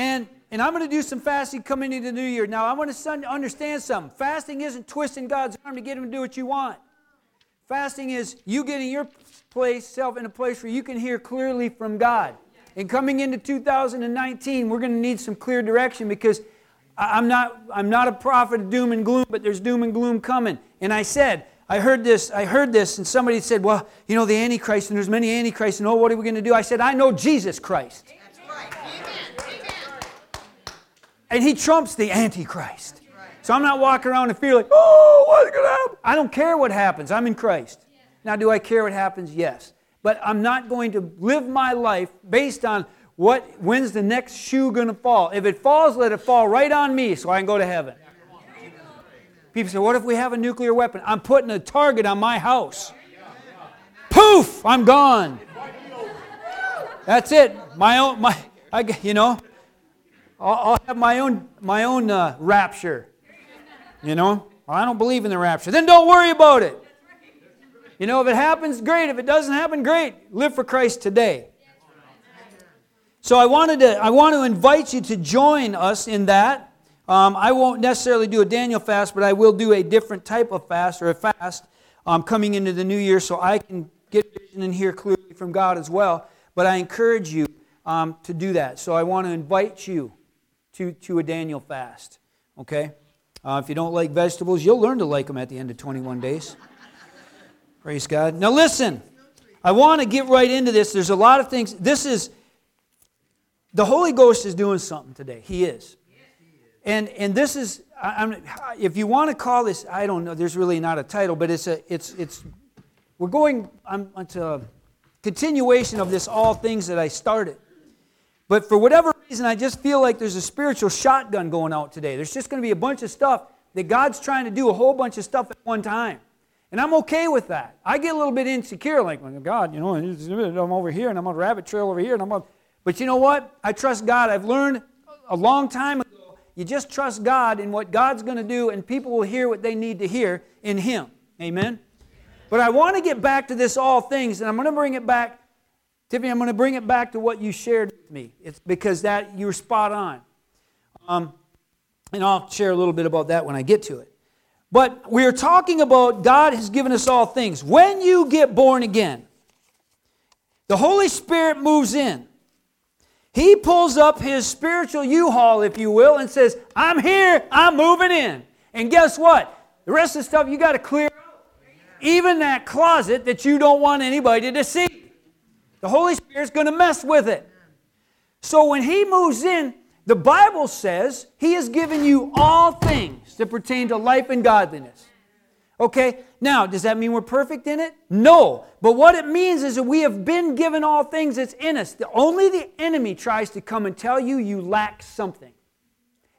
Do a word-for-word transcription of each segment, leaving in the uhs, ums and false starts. And and I'm going to do some fasting coming into the new year. Now, I want to understand something. Fasting isn't twisting God's arm to get Him to do what you want. Fasting is you getting your place, self in a place where you can hear clearly from God. And coming into two thousand nineteen, we're going to need some clear direction, because I'm not I'm not a prophet of doom and gloom, but there's doom and gloom coming. And I said, I heard this, I heard this, and somebody said, well, you know, the Antichrist, and there's many Antichrists, and oh, what are we going to do? I said, I know Jesus Christ. That's right. Amen. Amen. And He trumps the Antichrist. Right. So I'm not walking around in fear like, oh, what's going to happen? I don't care what happens. I'm in Christ. Yeah. Now, do I care what happens? Yes. But I'm not going to live my life based on what, when's the next shoe going to fall. If it falls, let it fall right on me so I can go to heaven. People say, what if we have a nuclear weapon? I'm putting a target on my house. Poof! I'm gone. That's it. My own, my, I, you know, I'll, I'll have my own, my own uh, rapture. You know, I don't believe in the rapture. Then don't worry about it. You know, if it happens, great. If it doesn't happen, great. Live for Christ today. So I wanted to, I want to invite you to join us in that. Um, I won't necessarily do a Daniel fast, but I will do a different type of fast, or a fast um, coming into the new year, so I can get vision and hear clearly from God as well. But I encourage you um, to do that. So I want to invite you to, to a Daniel fast. Okay? Uh, if you don't like vegetables, you'll learn to like them at the end of twenty-one days. Praise God. Now listen, I want to get right into this. There's a lot of things. This is, the Holy Ghost is doing something today. He is. And and this is, I'm, if you want to call this, I don't know, there's really not a title, but it's a it's it's we're going on to a continuation of this all things that I started. But for whatever reason, I just feel like there's a spiritual shotgun going out today. There's just going to be a bunch of stuff that God's trying to do, a whole bunch of stuff at one time. And I'm okay with that. I get a little bit insecure, like, well, God, you know, I'm over here, and I'm on a rabbit trail over here, and I'm on. But you know what? I trust God. I've learned a long time ago. You just trust God in what God's going to do, and people will hear what they need to hear in Him. Amen? But I want to get back to this all things, and I'm going to bring it back. Tiffany, I'm going to bring it back to what you shared with me. It's because that you were spot on. Um, and I'll share a little bit about that when I get to it. But we are talking about God has given us all things. When you get born again, the Holy Spirit moves in. He pulls up His spiritual U-Haul, if you will, and says, I'm here, I'm moving in. And guess what? The rest of the stuff you got to clear out. Even that closet that you don't want anybody to see. The Holy Spirit's going to mess with it. So when He moves in, the Bible says He has given you all things that pertain to life and godliness. Okay, now, does that mean we're perfect in it? No. But what it means is that we have been given all things that's in us. The, only the enemy tries to come and tell you you lack something.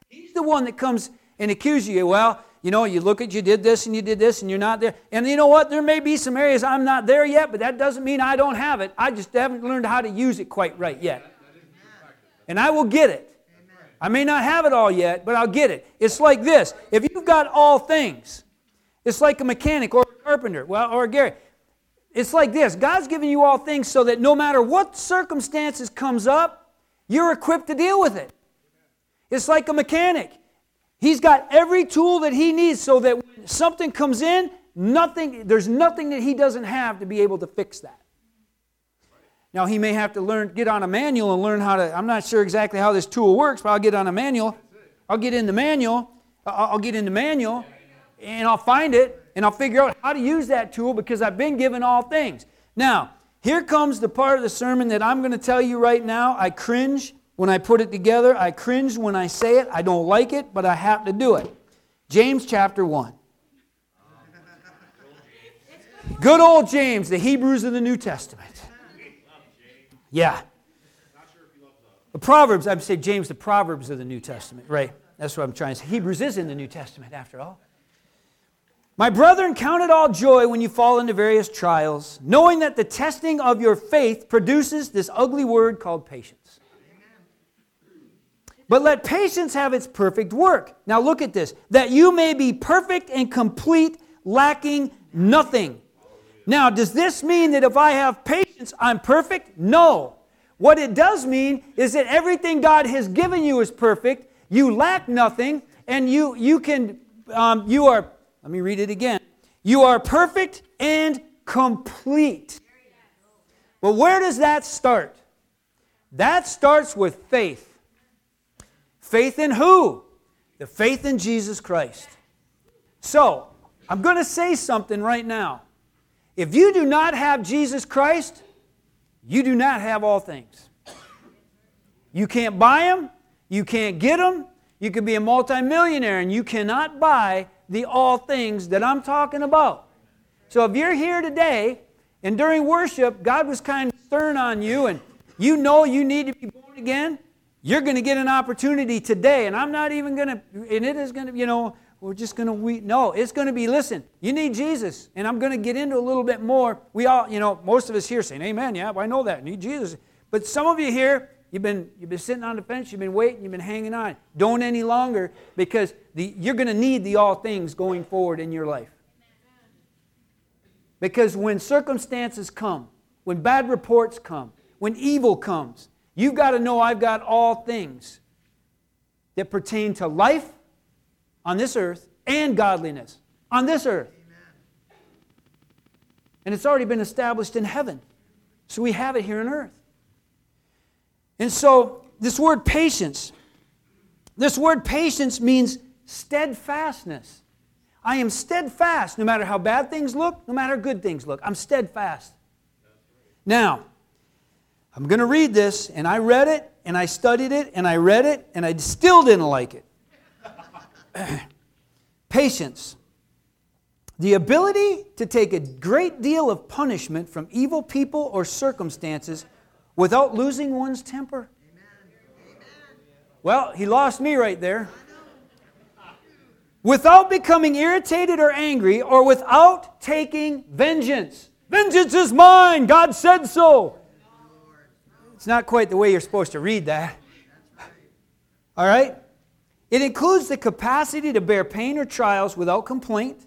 He's the one that comes and accuses you. Well, you know, you look at you did this and you did this and you're not there. And you know what? There may be some areas I'm not there yet, but that doesn't mean I don't have it. I just haven't learned how to use it quite right yet. And I will get it. I may not have it all yet, but I'll get it. It's like this. If you've got all things... It's like a mechanic or a carpenter, well, or a garage. It's like this. God's given you all things so that no matter what circumstances comes up, you're equipped to deal with it. It's like a mechanic. He's got every tool that he needs so that when something comes in, nothing, there's nothing that he doesn't have to be able to fix that. Now, he may have to learn, get on a manual and learn how to, I'm not sure exactly how this tool works, but I'll get on a manual. I'll get in the manual. I'll get in the manual. And I'll find it, and I'll figure out how to use that tool because I've been given all things. Now, here comes the part of the sermon that I'm going to tell you right now. I cringe when I put it together. I cringe when I say it. I don't like it, but I have to do it. James chapter one. Good old James, the Hebrews of the New Testament. Yeah. The Proverbs, I'd say James, the Proverbs of the New Testament. Right, that's what I'm trying to say. Hebrews is in the New Testament after all. My brethren, count it all joy when you fall into various trials, knowing that the testing of your faith produces this ugly word called patience. But let patience have its perfect work. Now look at this. That you may be perfect and complete, lacking nothing. Now, does this mean that if I have patience, I'm perfect? No. What it does mean is that everything God has given you is perfect. You lack nothing, and you you can um, you are. Let me read it again. You are perfect and complete. But where does that start? That starts with faith. Faith in who? The faith in Jesus Christ. So, I'm going to say something right now. If you do not have Jesus Christ, you do not have all things. You can't buy them. You can't get them. You could be a multimillionaire and you cannot buy the all things that I'm talking about. So if you're here today and during worship, God was kind of stern on you and you know you need to be born again, you're going to get an opportunity today. And I'm not even going to, and it is going to, you know, we're just going to weep. No, it's going to be, listen, you need Jesus. And I'm going to get into a little bit more. We all, you know, most of us here saying, amen, yeah, I know that, need Jesus. But some of you here, you've been you've been sitting on the fence, you've been waiting, you've been hanging on. Don't any longer, because the, you're going to need the all things going forward in your life. Because when circumstances come, when bad reports come, when evil comes, you've got to know I've got all things that pertain to life on this earth and godliness on this earth. Amen. And it's already been established in heaven. So we have it here on earth. And so this word patience, this word patience means steadfastness. I am steadfast no matter how bad things look, no matter how good things look. I'm steadfast. Now, I'm going to read this, and I read it, and I studied it, and I read it, and I still didn't like it. Patience. The ability to take a great deal of punishment from evil people or circumstances without losing one's temper. Amen. Well, he lost me right there. Without becoming irritated or angry, or without taking vengeance. Vengeance is mine. God said so. It's not quite the way you're supposed to read that. All right? It includes the capacity to bear pain or trials without complaint,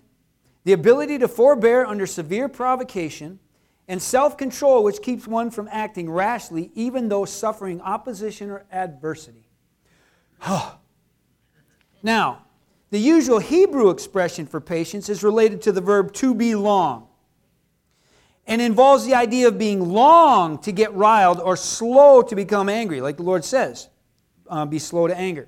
the ability to forbear under severe provocation, and self-control, which keeps one from acting rashly even though suffering opposition or adversity. Now, the usual Hebrew expression for patience is related to the verb to be long and involves the idea of being long to get riled or slow to become angry, like the Lord says, uh, be slow to anger.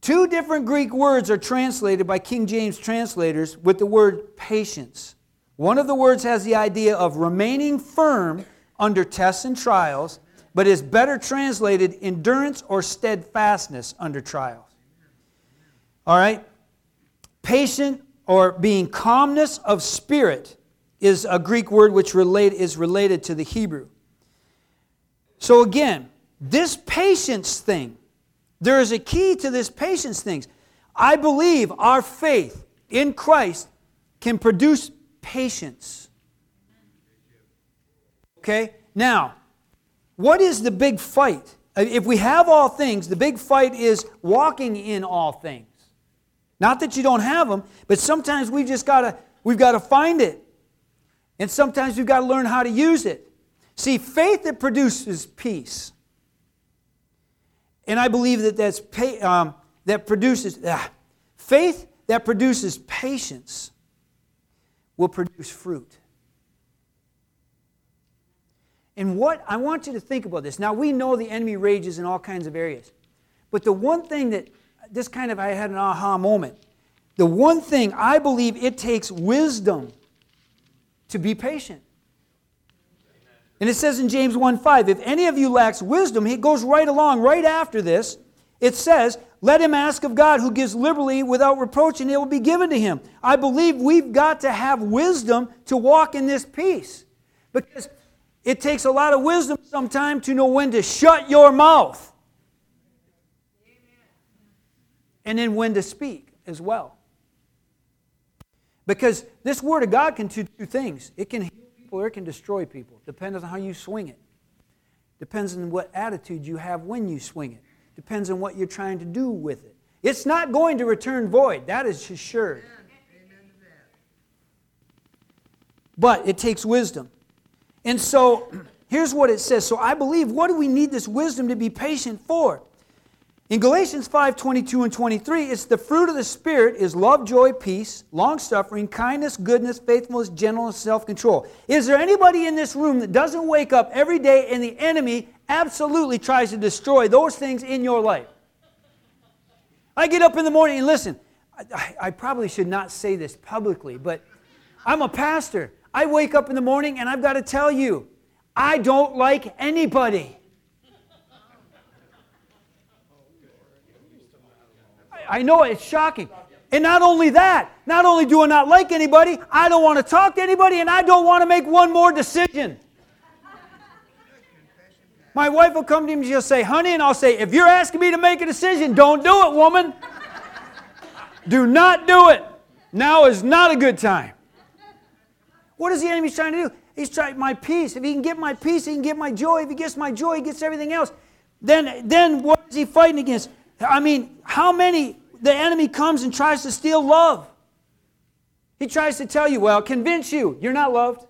Two different Greek words are translated by King James translators with the word patience. One of the words has the idea of remaining firm under tests and trials, but is better translated endurance or steadfastness under trials. All right? Patient or being calmness of spirit is a Greek word which relate, is related to the Hebrew. So again, this patience thing, there is a key to this patience thing. I believe our faith in Christ can produce patience. Okay? Now, what is the big fight? If we have all things, the big fight is walking in all things. Not that you don't have them, but sometimes we've just got to we've got to find it. And sometimes we've got to learn how to use it. See, faith that produces peace. And I believe that that's um, that produces ah, faith that produces patience will produce fruit. And what I want you to think about this. Now we know the enemy rages in all kinds of areas, but the one thing that this kind of I had an aha moment. The one thing I believe it takes wisdom to be patient. And it says in James one five, if any of you lacks wisdom, he goes right along, right after this. It says, let him ask of God who gives liberally without reproach, and it will be given to him. I believe we've got to have wisdom to walk in this peace. Because it takes a lot of wisdom sometimes to know when to shut your mouth. And then when to speak as well. Because this Word of God can do two things. It can or it can destroy people. Depends on how you swing it. Depends on what attitude you have when you swing it. Depends on what you're trying to do with it. It's not going to return void. That is assured. But it takes wisdom. And so Here's what it says. So I believe, what do we need this wisdom to be patient for? In Galatians five, twenty-two and twenty-three, it's the fruit of the Spirit is love, joy, peace, long-suffering, kindness, goodness, faithfulness, gentleness, self-control. Is there anybody in this room that doesn't wake up every day and the enemy absolutely tries to destroy those things in your life? I get up in the morning and listen, I, I probably should not say this publicly, but I'm a pastor. I wake up in the morning and I've got to tell you, I don't like anybody. I know it's shocking. And not only that, not only do I not like anybody, I don't want to talk to anybody, and I don't want to make one more decision. My wife will come to me and she'll say, honey, and I'll say, if you're asking me to make a decision, don't do it, woman. Do not do it. Now is not a good time. What is the enemy trying to do? He's trying my peace. If he can get my peace, he can get my joy. If he gets my joy, he gets everything else. Then, then what is he fighting against? I mean, how many, the enemy comes and tries to steal love. He tries to tell you, well, convince you, you're not loved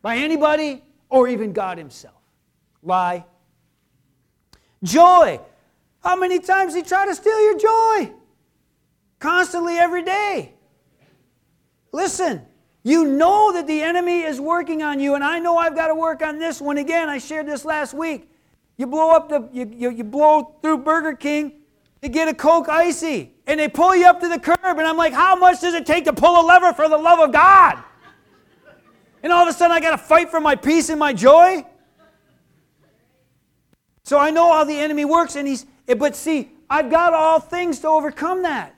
by anybody or even God himself. Lie. Joy. How many times he tried to steal your joy? Constantly every day. Listen, you know that the enemy is working on you, and I know I've got to work on this one again. I shared this last week. You blow up the, you, you, you blow through Burger King, to get a Coke Icy, and they pull you up to the curb, and I'm like, how much does it take to pull a lever for the love of God? And all of a sudden I got to fight for my peace and my joy? So I know how the enemy works, and he's. But see, I've got all things to overcome that.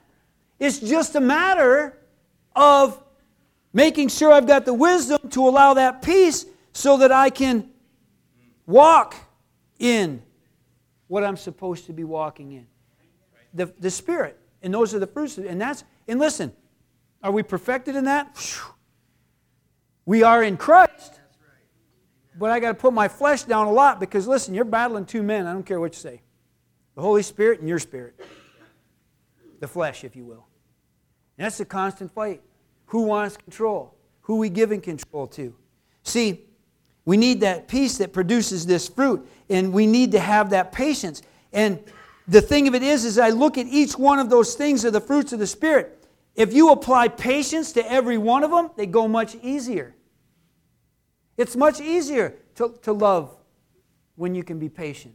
It's just a matter of making sure I've got the wisdom to allow that peace so that I can walk in what I'm supposed to be walking in. The, the Spirit, and those are the fruits. And that's, and listen, are we perfected in that? We are in Christ. But I got to put my flesh down a lot because, listen, you're battling two men. I don't care what you say. The Holy Spirit and your spirit. The flesh, if you will. And that's the constant fight. Who wants control? Who we giving control to? See, we need that peace that produces this fruit, and we need to have that patience. And the thing of it is, is I look at each one of those things are the fruits of the Spirit. If you apply patience to every one of them, they go much easier. It's much easier to, to love when you can be patient.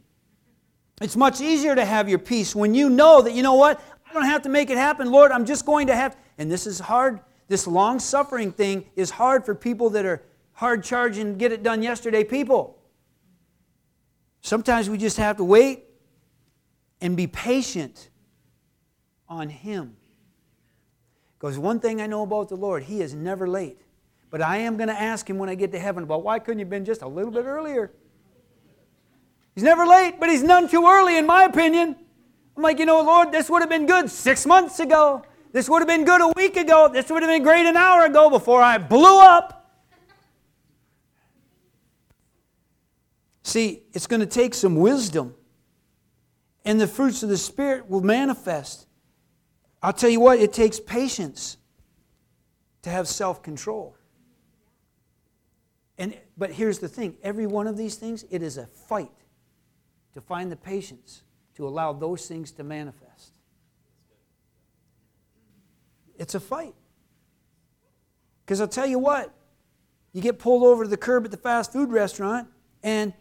It's much easier to have your peace when you know that, you know what, I don't have to make it happen, Lord, I'm just going to have, and this is hard, this long-suffering thing is hard for people that are hard-charging, get-it-done-yesterday people. Sometimes we just have to wait and be patient on Him. Because one thing I know about the Lord, He is never late. But I am going to ask Him when I get to heaven about why couldn't you have been just a little bit earlier? He's never late, but He's none too early in my opinion. I'm like, you know, Lord, this would have been good six months ago. This would have been good a week ago. This would have been great an hour ago before I blew up. See, it's going to take some wisdom. And the fruits of the Spirit will manifest. I'll tell you what, it takes patience to have self-control. And but here's the thing, every one of these things, it is a fight to find the patience to allow those things to manifest. It's a fight. Because I'll tell you what, you get pulled over to the curb at the fast food restaurant, and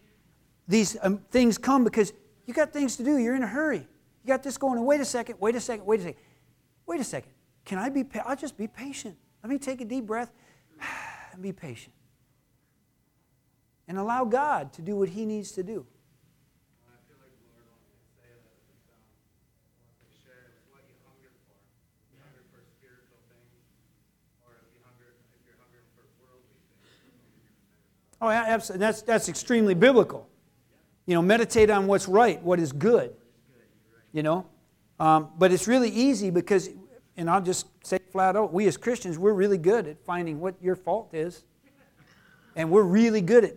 these um, things come because you got things to do. You're in a hurry. You got this going. Wait a second. Wait a second. Wait a second. Wait a second. Can I be? Pa- I'll just be patient. Let me take a deep breath and be patient, and allow God to do what He needs to do. Oh, absolutely. That's that's extremely biblical. You know, meditate on what's right, what is good, you know. Um, but it's really easy because, and I'll just say flat out, we as Christians, we're really good at finding what your fault is. And we're really good at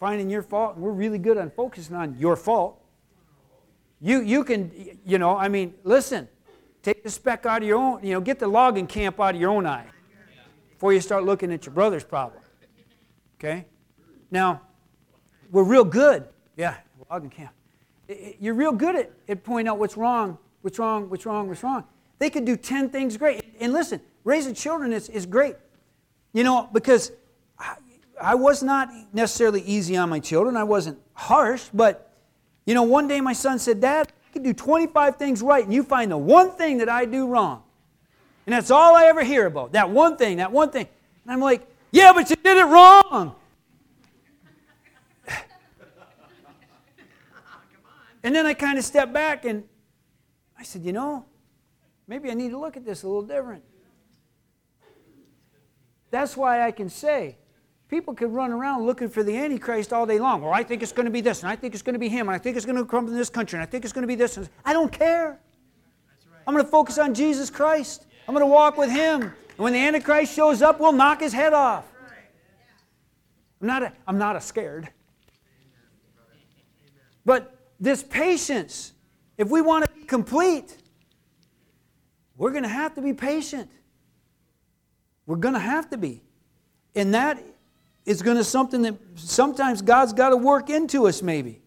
finding your fault, and we're really good on focusing on your fault. You you can, you know, I mean, listen, take the speck out of your own, you know, get the logging camp out of your own eye before you start looking at your brother's problem, okay? Now, we're real good. Yeah, logging camp. It, it, you're real good at, at pointing out what's wrong, what's wrong, what's wrong, what's wrong. They could do ten things great. And listen, raising children is, is great. You know, because I, I was not necessarily easy on my children. I wasn't harsh. But, you know, one day my son said, Dad, I could do twenty-five things right, and you find the one thing that I do wrong. And that's all I ever hear about, that one thing, that one thing. And I'm like, yeah, but you did it wrong. And then I kind of stepped back and I said, you know, maybe I need to look at this a little different. That's why I can say people could run around looking for the Antichrist all day long. Well, I think it's going to be this, and I think it's going to be him, and I think it's going to come from this country, and I think it's going to be this. And I don't care. That's right. I'm going to focus on Jesus Christ. Yeah. I'm going to walk with him. And when the Antichrist shows up, we'll knock his head off. That's right. Yeah. I'm not a, I'm not a scared. But this patience, if we want to be complete, we're going to have to be patient. We're going to have to be. And that is going to something that sometimes God's got to work into us maybe.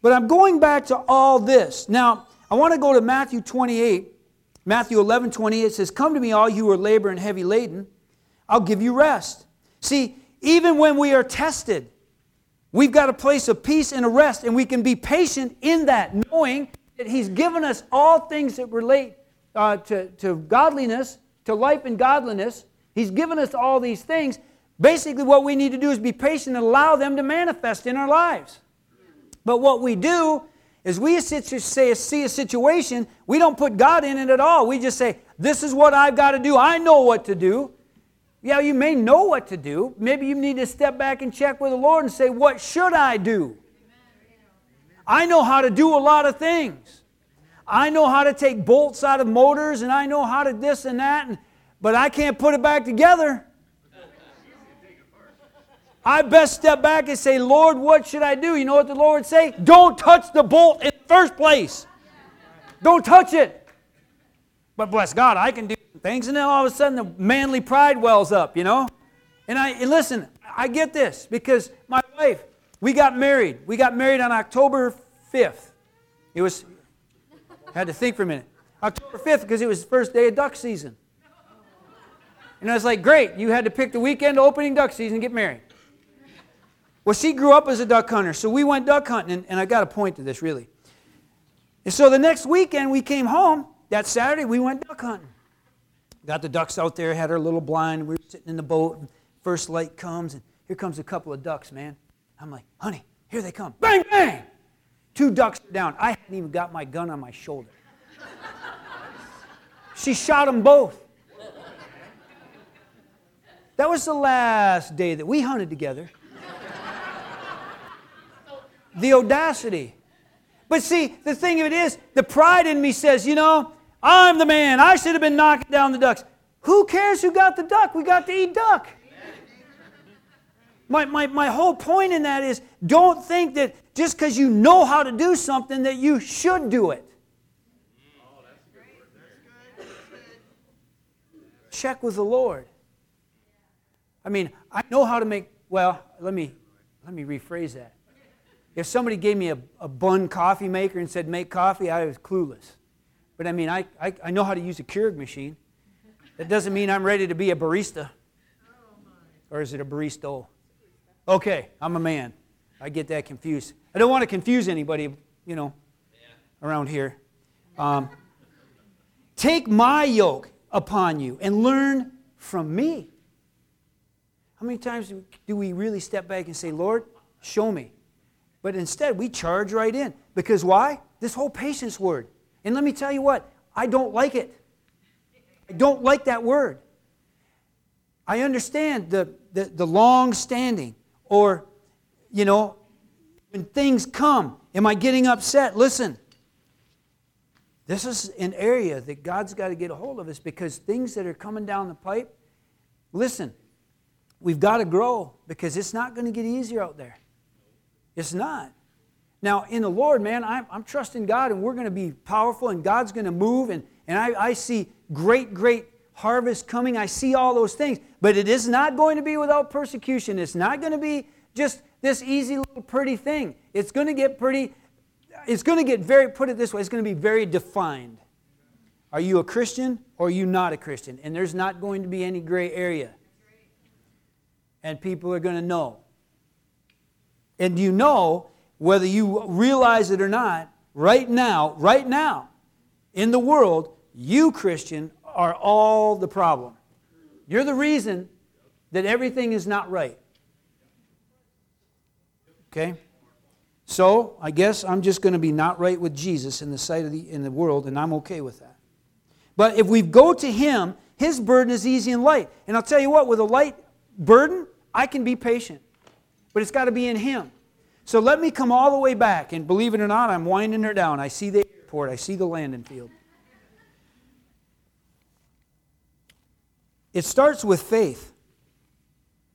But I'm going back to all this. Now, I want to go to Matthew twenty-eight. Matthew eleven twenty-eight. It says, come to me all you who are labor and heavy laden. I'll give you rest. See, even when we are tested, we've got a place of peace and a rest. And we can be patient in that, knowing that he's given us all things that relate uh, to, to godliness, to life and godliness. He's given us all these things. Basically, what we need to do is be patient and allow them to manifest in our lives. But what we do is we say, see a situation, we don't put God in it at all. We just say, this is what I've got to do. I know what to do. Yeah, you may know what to do. Maybe you need to step back and check with the Lord and say, what should I do? I know how to do a lot of things. I know how to take bolts out of motors, and I know how to this and that, and but I can't put it back together. I best step back and say, Lord, what should I do? You know what the Lord would say? Don't touch the bolt in the first place. Don't touch it. But bless God, I can do things. And then all of a sudden the manly pride wells up, you know. And I and listen, I get this because my wife, we got married. We got married on October fifth. It was, I had to think for a minute. October fifth because it was the first day of duck season. And I was like, great, you had to pick the weekend opening duck season and get married. Well, she grew up as a duck hunter, so we went duck hunting, and, and I got a point to this, really. And so the next weekend we came home. That Saturday we went duck hunting. Got the ducks out there, had our little blind. We were sitting in the boat, and first light comes, and here comes a couple of ducks, man. I'm like, honey, here they come. Bang, bang! Two ducks are down. I hadn't even got my gun on my shoulder. She shot them both. That was the last day that we hunted together. The audacity. But see, the thing of it is, the pride in me says, you know, I'm the man. I should have been knocking down the ducks. Who cares who got the duck? We got to eat duck. My, my, my whole point in that is, don't think that just because you know how to do something that you should do it. Oh, that's great. That's good. Check with the Lord. I mean, I know how to make, well, let me let me rephrase that. If somebody gave me a, a bun coffee maker and said, make coffee, I was clueless. But I mean, I, I, I know how to use a Keurig machine. That doesn't mean I'm ready to be a barista. Or is it a baristo? Okay, I'm a man. I get that confused. I don't want to confuse anybody, you know, around here. Um, Take my yoke upon you and learn from me. How many times do we really step back and say, Lord, show me? But instead, we charge right in. Because why? This whole patience word. And let me tell you what, I don't like it. I don't like that word. I understand the, the, the long-standing or, you know, when things come, am I getting upset? Listen, this is an area that God's got to get a hold of us because things that are coming down the pipe, listen, we've got to grow because it's not going to get easier out there. It's not. Now, in the Lord, man, I'm, I'm trusting God, and we're going to be powerful, and God's going to move, and, and I, I see great, great harvest coming. I see all those things. But it is not going to be without persecution. It's not going to be just This easy little pretty thing, it's going to get pretty, it's going to get very, put it this way, it's going to be very defined. Are you a Christian or are you not a Christian? And there's not going to be any gray area. And people are going to know. And you know, whether you realize it or not, right now, right now, in the world, you, Christian, are all the problem. You're the reason that everything is not right. Okay? So, I guess I'm just going to be not right with Jesus in the sight of the in the world, and I'm okay with that. But if we go to Him, His burden is easy and light. And I'll tell you what, with a light burden, I can be patient. But it's got to be in Him. So let me come all the way back, and believe it or not, I'm winding her down. I see the airport. I see the landing field. It starts with faith.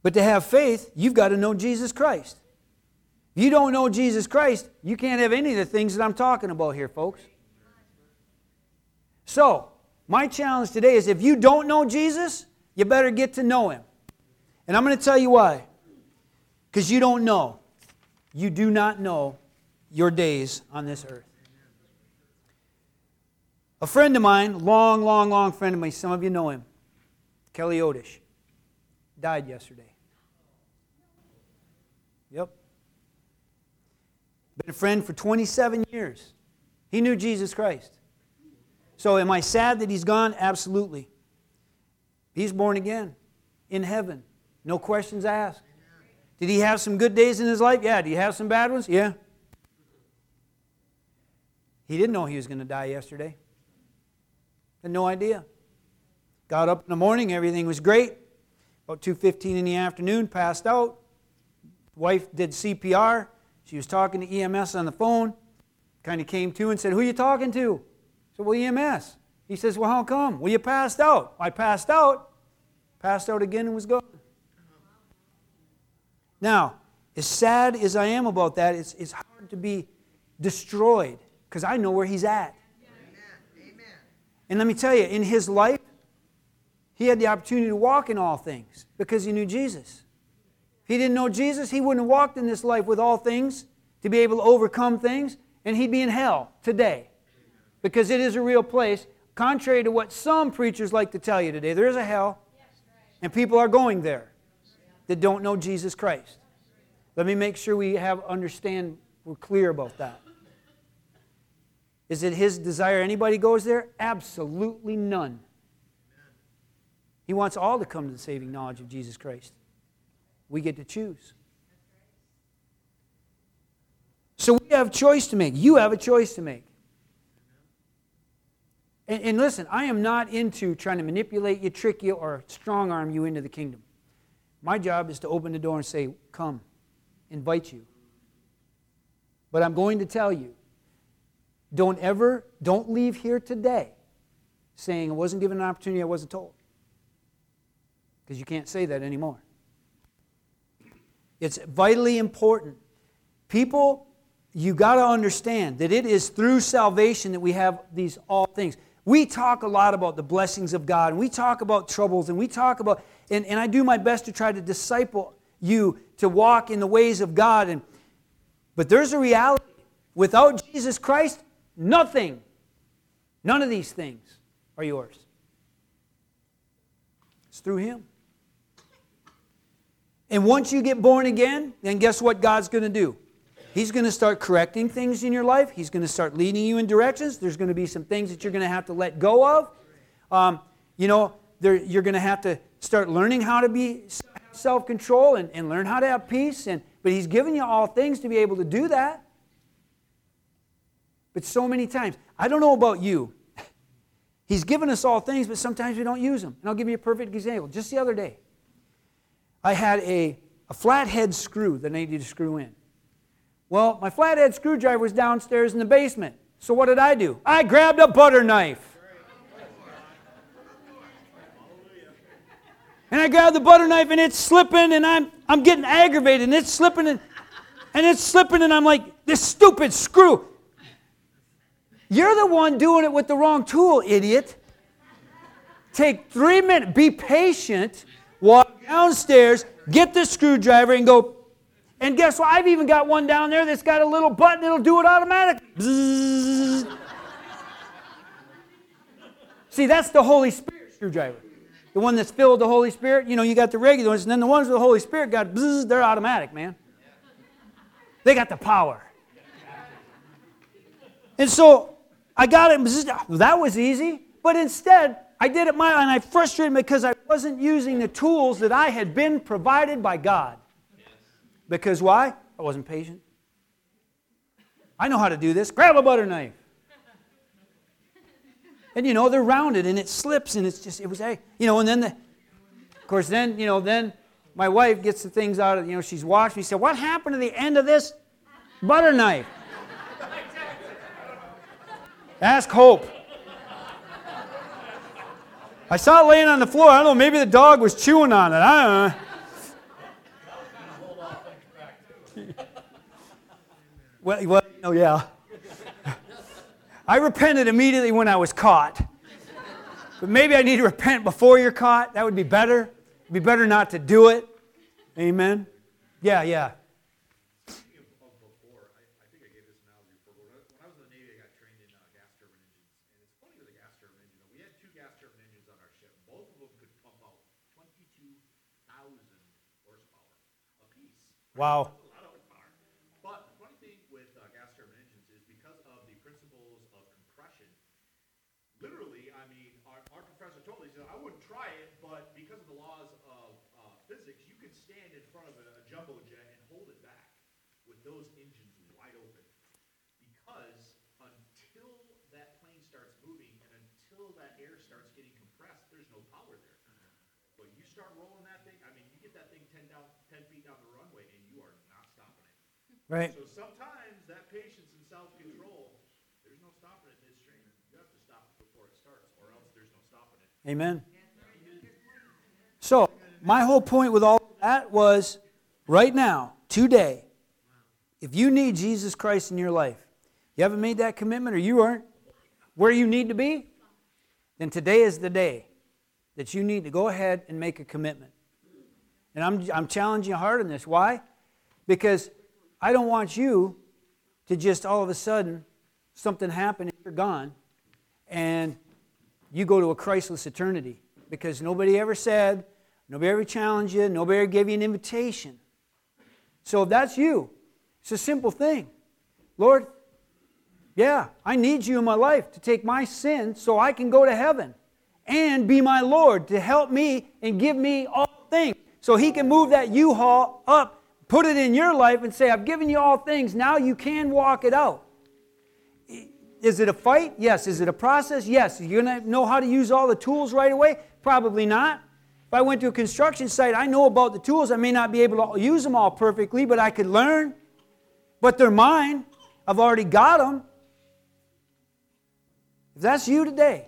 But to have faith, you've got to know Jesus Christ. If you don't know Jesus Christ, you can't have any of the things that I'm talking about here, folks. So, my challenge today is if you don't know Jesus, you better get to know Him. And I'm going to tell you why. Because you don't know. You do not know your days on this earth. A friend of mine, long, long, long friend of mine, some of you know him, Kelly Odish, died yesterday. Yep. Been a friend for twenty-seven years. He knew Jesus Christ. So am I sad that he's gone? Absolutely. He's born again in heaven. No questions asked. Did he have some good days in his life? Yeah. Did he have some bad ones? Yeah. He didn't know he was going to die yesterday. Had no idea. Got up in the morning, everything was great. About two fifteen in the afternoon, passed out. Wife did C P R. She was talking to E M S on the phone. Kind of came to and said, "Who are you talking to?" I said, "Well, E M S." He says, "Well, how come?" "Well, you passed out." I passed out. Passed out again and was gone. Now, as sad as I am about that, it's, it's hard to be destroyed because I know where he's at. Amen. Amen. And let me tell you, in his life, he had the opportunity to walk in all things because he knew Jesus. If he didn't know Jesus, he wouldn't have walked in this life with all things to be able to overcome things, and he'd be in hell today because it is a real place. Contrary to what some preachers like to tell you today, there is a hell, and people are going there that don't know Jesus Christ. Let me make sure we have understand, we're clear about that. Is it his desire anybody goes there? Absolutely none. He wants all to come to the saving knowledge of Jesus Christ. We get to choose. So we have a choice to make. You have a choice to make. And, and listen, I am not into trying to manipulate you, trick you, or strong-arm you into the kingdom. My job is to open the door and say, "Come, invite you." But I'm going to tell you, don't ever, don't leave here today saying, "I wasn't given an opportunity, I wasn't told." Because you can't say that anymore. It's vitally important. People, you got to understand that it is through salvation that we have these all things. We talk a lot about the blessings of God, and we talk about troubles, and we talk about, and, and I do my best to try to disciple you to walk in the ways of God. And but there's a reality. Without Jesus Christ, nothing, none of these things are yours. It's through Him. And once you get born again, then guess what God's going to do? He's going to start correcting things in your life. He's going to start leading you in directions. There's going to be some things that you're going to have to let go of. Um, you know, there, you're going to have to start learning how to be self-control and, and learn how to have peace. And but He's given you all things to be able to do that. But so many times, I don't know about you. He's given us all things, but sometimes we don't use them. And I'll give you a perfect example. Just the other day, I had a, a flathead screw that I needed to screw in. Well, my flathead screwdriver was downstairs in the basement. So what did I do? I grabbed a butter knife. And I grabbed the butter knife, and it's slipping, and I'm I'm getting aggravated, and it's slipping, and, and it's slipping, and I'm like, "This stupid screw. You're the one doing it with the wrong tool, idiot. Take three minutes, be patient, walk downstairs, get the screwdriver, and go." And guess what? I've even got one down there that's got a little button that'll do it automatically. Bzzz. See, that's the Holy Spirit screwdriver. The one that's filled with the Holy Spirit, you know, you got the regular ones, and then the ones with the Holy Spirit got bzzz, they're automatic, man. They got the power. And so I got it, bzzz, that was easy, but instead I did it my way, and I frustrated me because I wasn't using the tools that I had been provided by God. Because why? I wasn't patient. I know how to do this. Grab a butter knife. And, you know, they're rounded, and it slips, and it's just, it was, hey, you know, and then, the, of course, then, you know, then my wife gets the things out of, you know, she's watching. She said, what happened to the end of this butter knife? Ask Hope. I saw it laying on the floor. I don't know, maybe the dog was chewing on it. I don't know. Well, well, oh yeah. I repented immediately when I was caught. But maybe I need to repent before you're caught. That would be better. It would be better not to do it. Amen? Yeah, yeah. Speaking of before, I, I think I gave this analogy before. When I was in the Navy, I got trained in uh, gas turbine engines. And it's funny with a gas turbine engine. We had two gas turbine engines on our ship. Both of them could pump out twenty-two thousand horsepower apiece. Wow. Start rolling that thing. I mean, you get that thing ten, down, ten feet down the runway, and you are not stopping it. Right. So sometimes that patience and self-control, there's no stopping it midstream. You have to stop it before it starts, or else there's no stopping it. Amen. So my whole point with all that was, right now, today, if you need Jesus Christ in your life, you haven't made that commitment, or you aren't where you need to be, then today is the day that you need to go ahead and make a commitment. And I'm I'm challenging you hard on this. Why? Because I don't want you to just all of a sudden something happen and you're gone and you go to a Christless eternity because nobody ever said, nobody ever challenged you, nobody ever gave you an invitation. So if that's you, it's a simple thing. Lord, yeah, I need you in my life to take my sin so I can go to heaven. And be my Lord to help me and give me all things. So he can move that U-Haul up, put it in your life and say, I've given you all things, now you can walk it out. Is it a fight? Yes. Is it a process? Yes. You're going to know how to use all the tools right away? Probably not. If I went to a construction site, I know about the tools. I may not be able to use them all perfectly, but I could learn. But they're mine. I've already got them. If that's you today,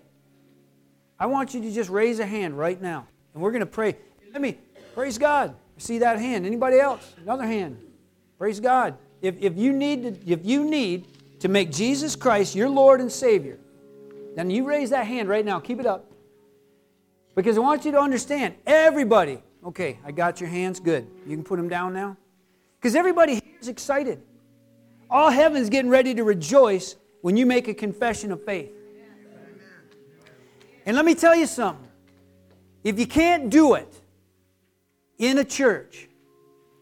I want you to just raise a hand right now. And we're going to pray. Let me, praise God. I see that hand. Anybody else? Another hand. Praise God. If if you need to, if you need to make Jesus Christ your Lord and Savior, then you raise that hand right now. Keep it up. Because I want you to understand, everybody, okay, I got your hands, good. You can put them down now. Because everybody here is excited. All heaven's getting ready to rejoice when you make a confession of faith. And let me tell you something. If you can't do it in a church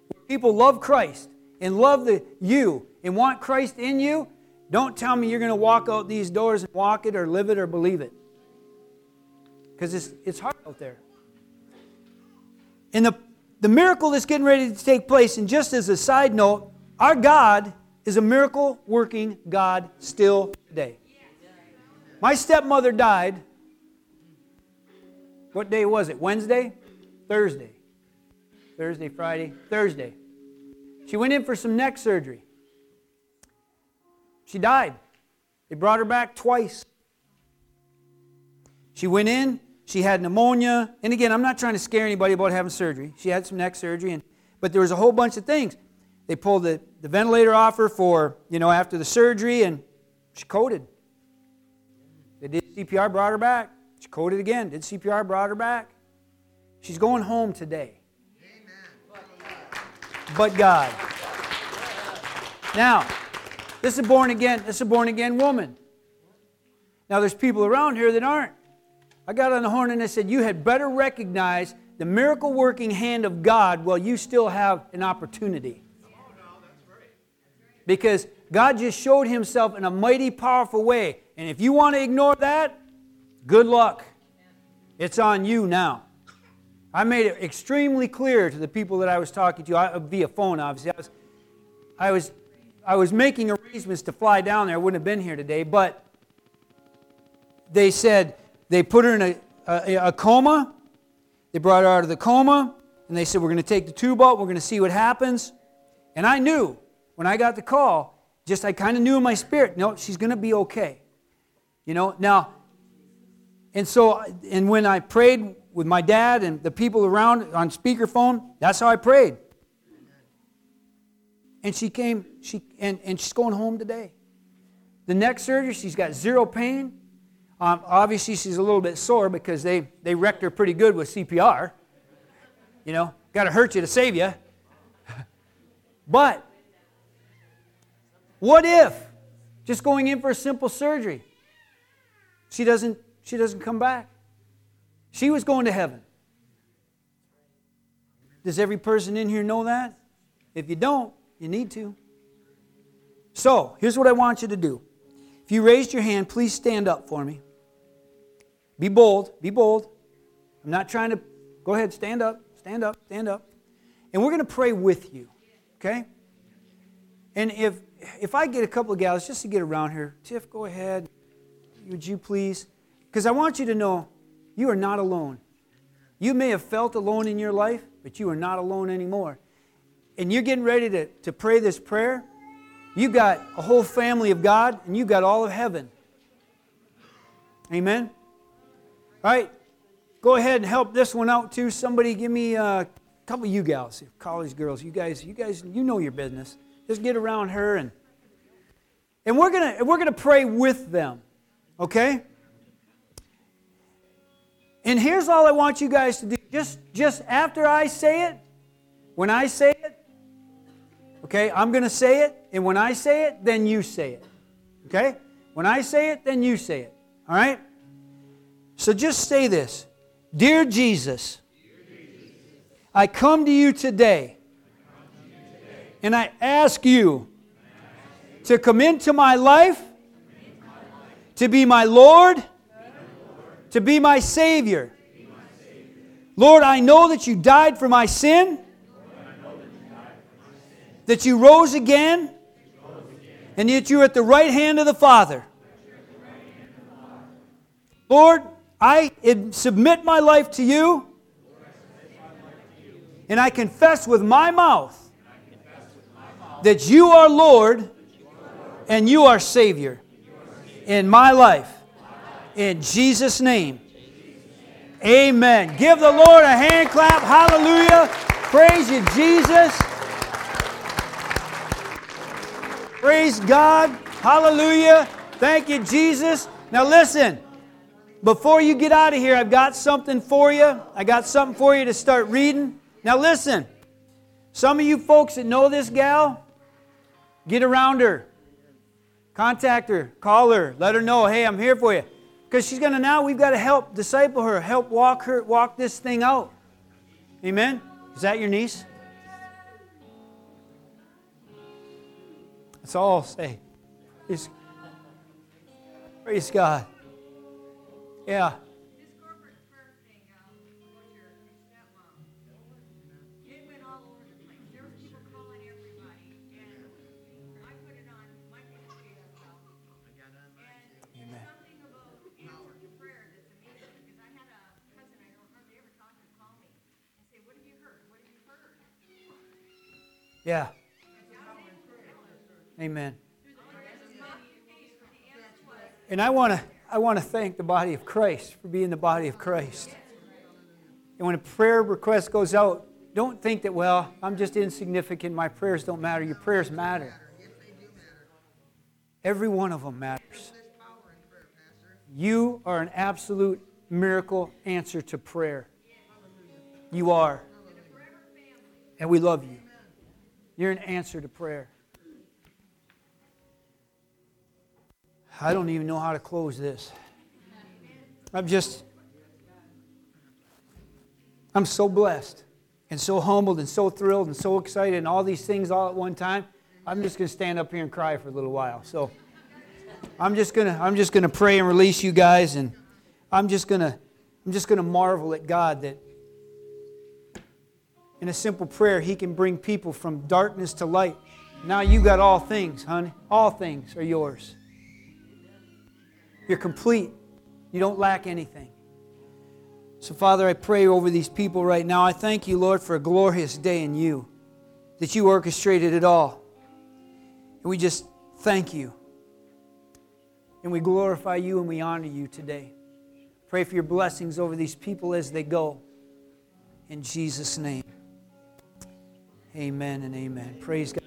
where people love Christ and love the you and want Christ in you, don't tell me you're going to walk out these doors and walk it or live it or believe it. Because it's, it's hard out there. And the, the miracle that's getting ready to take place, and just as a side note, our God is a miracle-working God still today. My stepmother died. What day was it? Wednesday? Thursday. Thursday, Friday, Thursday. She went in for some neck surgery. She died. They brought her back twice. She went in. She had pneumonia. And again, I'm not trying to scare anybody about having surgery. She had some neck surgery, and but there was a whole bunch of things. They pulled the, the ventilator off her for, you know, after the surgery, and she coded. They did C P R, brought her back. She coded again. Did C P R, brought her back. She's going home today. Amen. But God. Now, this is born again. This is a born again woman. Now, there's people around here that aren't. I got on the horn and I said, you had better recognize the miracle-working hand of God while you still have an opportunity. Because God just showed himself in a mighty, powerful way. And if you want to ignore that, good luck. It's on you now. I made it extremely clear to the people that I was talking to, I, via phone, obviously. I was, I was, I was making arrangements to fly down there. I wouldn't have been here today, but they said they put her in a, a, a coma. They brought her out of the coma, and they said, we're going to take the tube out. We're going to see what happens. And I knew when I got the call, just I kind of knew in my spirit, no, she's going to be okay. You know, now, and so, and when I prayed with my dad and the people around on speakerphone, that's how I prayed. And she came, she and, and she's going home today. The neck surgery, she's got zero pain. Um, obviously, she's a little bit sore because they, they wrecked her pretty good with C P R. You know, got to hurt you to save you. But what if just going in for a simple surgery, she doesn't she doesn't come back? She was going to heaven. Does every person in here know that? If you don't, you need to. So, here's what I want you to do. If you raised your hand, please stand up for me. Be bold. Be bold. I'm not trying to... Go ahead, stand up. Stand up. Stand up. And we're going to pray with you. Okay? And if if I get a couple of gals just to get around here, Tiff, go ahead. Would you please? Because I want you to know, you are not alone. You may have felt alone in your life, but you are not alone anymore. And you're getting ready to, to pray this prayer. You've got a whole family of God, and you've got all of heaven. Amen? All right, go ahead and help this one out, too. Somebody give me a couple of you gals, college girls. You guys, you guys, you know your business. Just get around her, and and we're going to we're gonna pray with them, okay? And here's all I want you guys to do. Just, just after I say it, when I say it, okay, I'm going to say it, and when I say it, then you say it, okay? When I say it, then you say it, all right? So just say this. Dear Jesus, Dear Jesus I come to you today, I to you today. and I ask you, I ask you to come into my life, into my life. to be my Lord, to be, Lord. To be my Savior. To be my Savior. Lord, I know that you died for my sin, that you rose again, and yet you're at the right hand of the Father. Lord, I submit my life to you, and I confess with my mouth that you are Lord and you are Savior in my life. In Jesus' name, amen. Give the Lord a hand clap. Hallelujah. Praise you, Jesus. Praise God. Hallelujah. Thank you, Jesus. Now listen, before you get out of here, I've got something for you. I got something for you to start reading. Now listen, some of you folks that know this gal, get around her. Contact her. Call her. Let her know, hey, I'm here for you. Because she's going to now, we've got to help disciple her, help walk her, walk this thing out. Amen? Is that your niece? That's all I'll say. Praise, praise God. Yeah. This corporate prayer thing, your stepmom, it went all over the place. There were people calling everybody, and I put it on my ministry as well. And there's something about answered prayer that's amazing, because I had a cousin I don't hardly ever talk to call me and say, "What have you heard? What have you heard?" Yeah. Amen. And I want to I want to thank the body of Christ for being the body of Christ. And when a prayer request goes out, don't think that, well, I'm just insignificant, my prayers don't matter. Your prayers matter. Every one of them matters. You are an absolute miracle answer to prayer. You are. And we love you. You're an answer to prayer. I don't even know how to close this. I'm just, I'm so blessed and so humbled and so thrilled and so excited and all these things all at one time. I'm just going to stand up here and cry for a little while. So I'm just going to I'm just going to pray and release you guys, and I'm just going to I'm just going to marvel at God that in a simple prayer He can bring people from darkness to light. Now you got all things, honey. All things are yours. You're complete. You don't lack anything. So, Father, I pray over these people right now. I thank you, Lord, for a glorious day in you, that you orchestrated it all. And we just thank you. And we glorify you and we honor you today. Pray for your blessings over these people as they go. In Jesus' name, amen and amen. Praise God.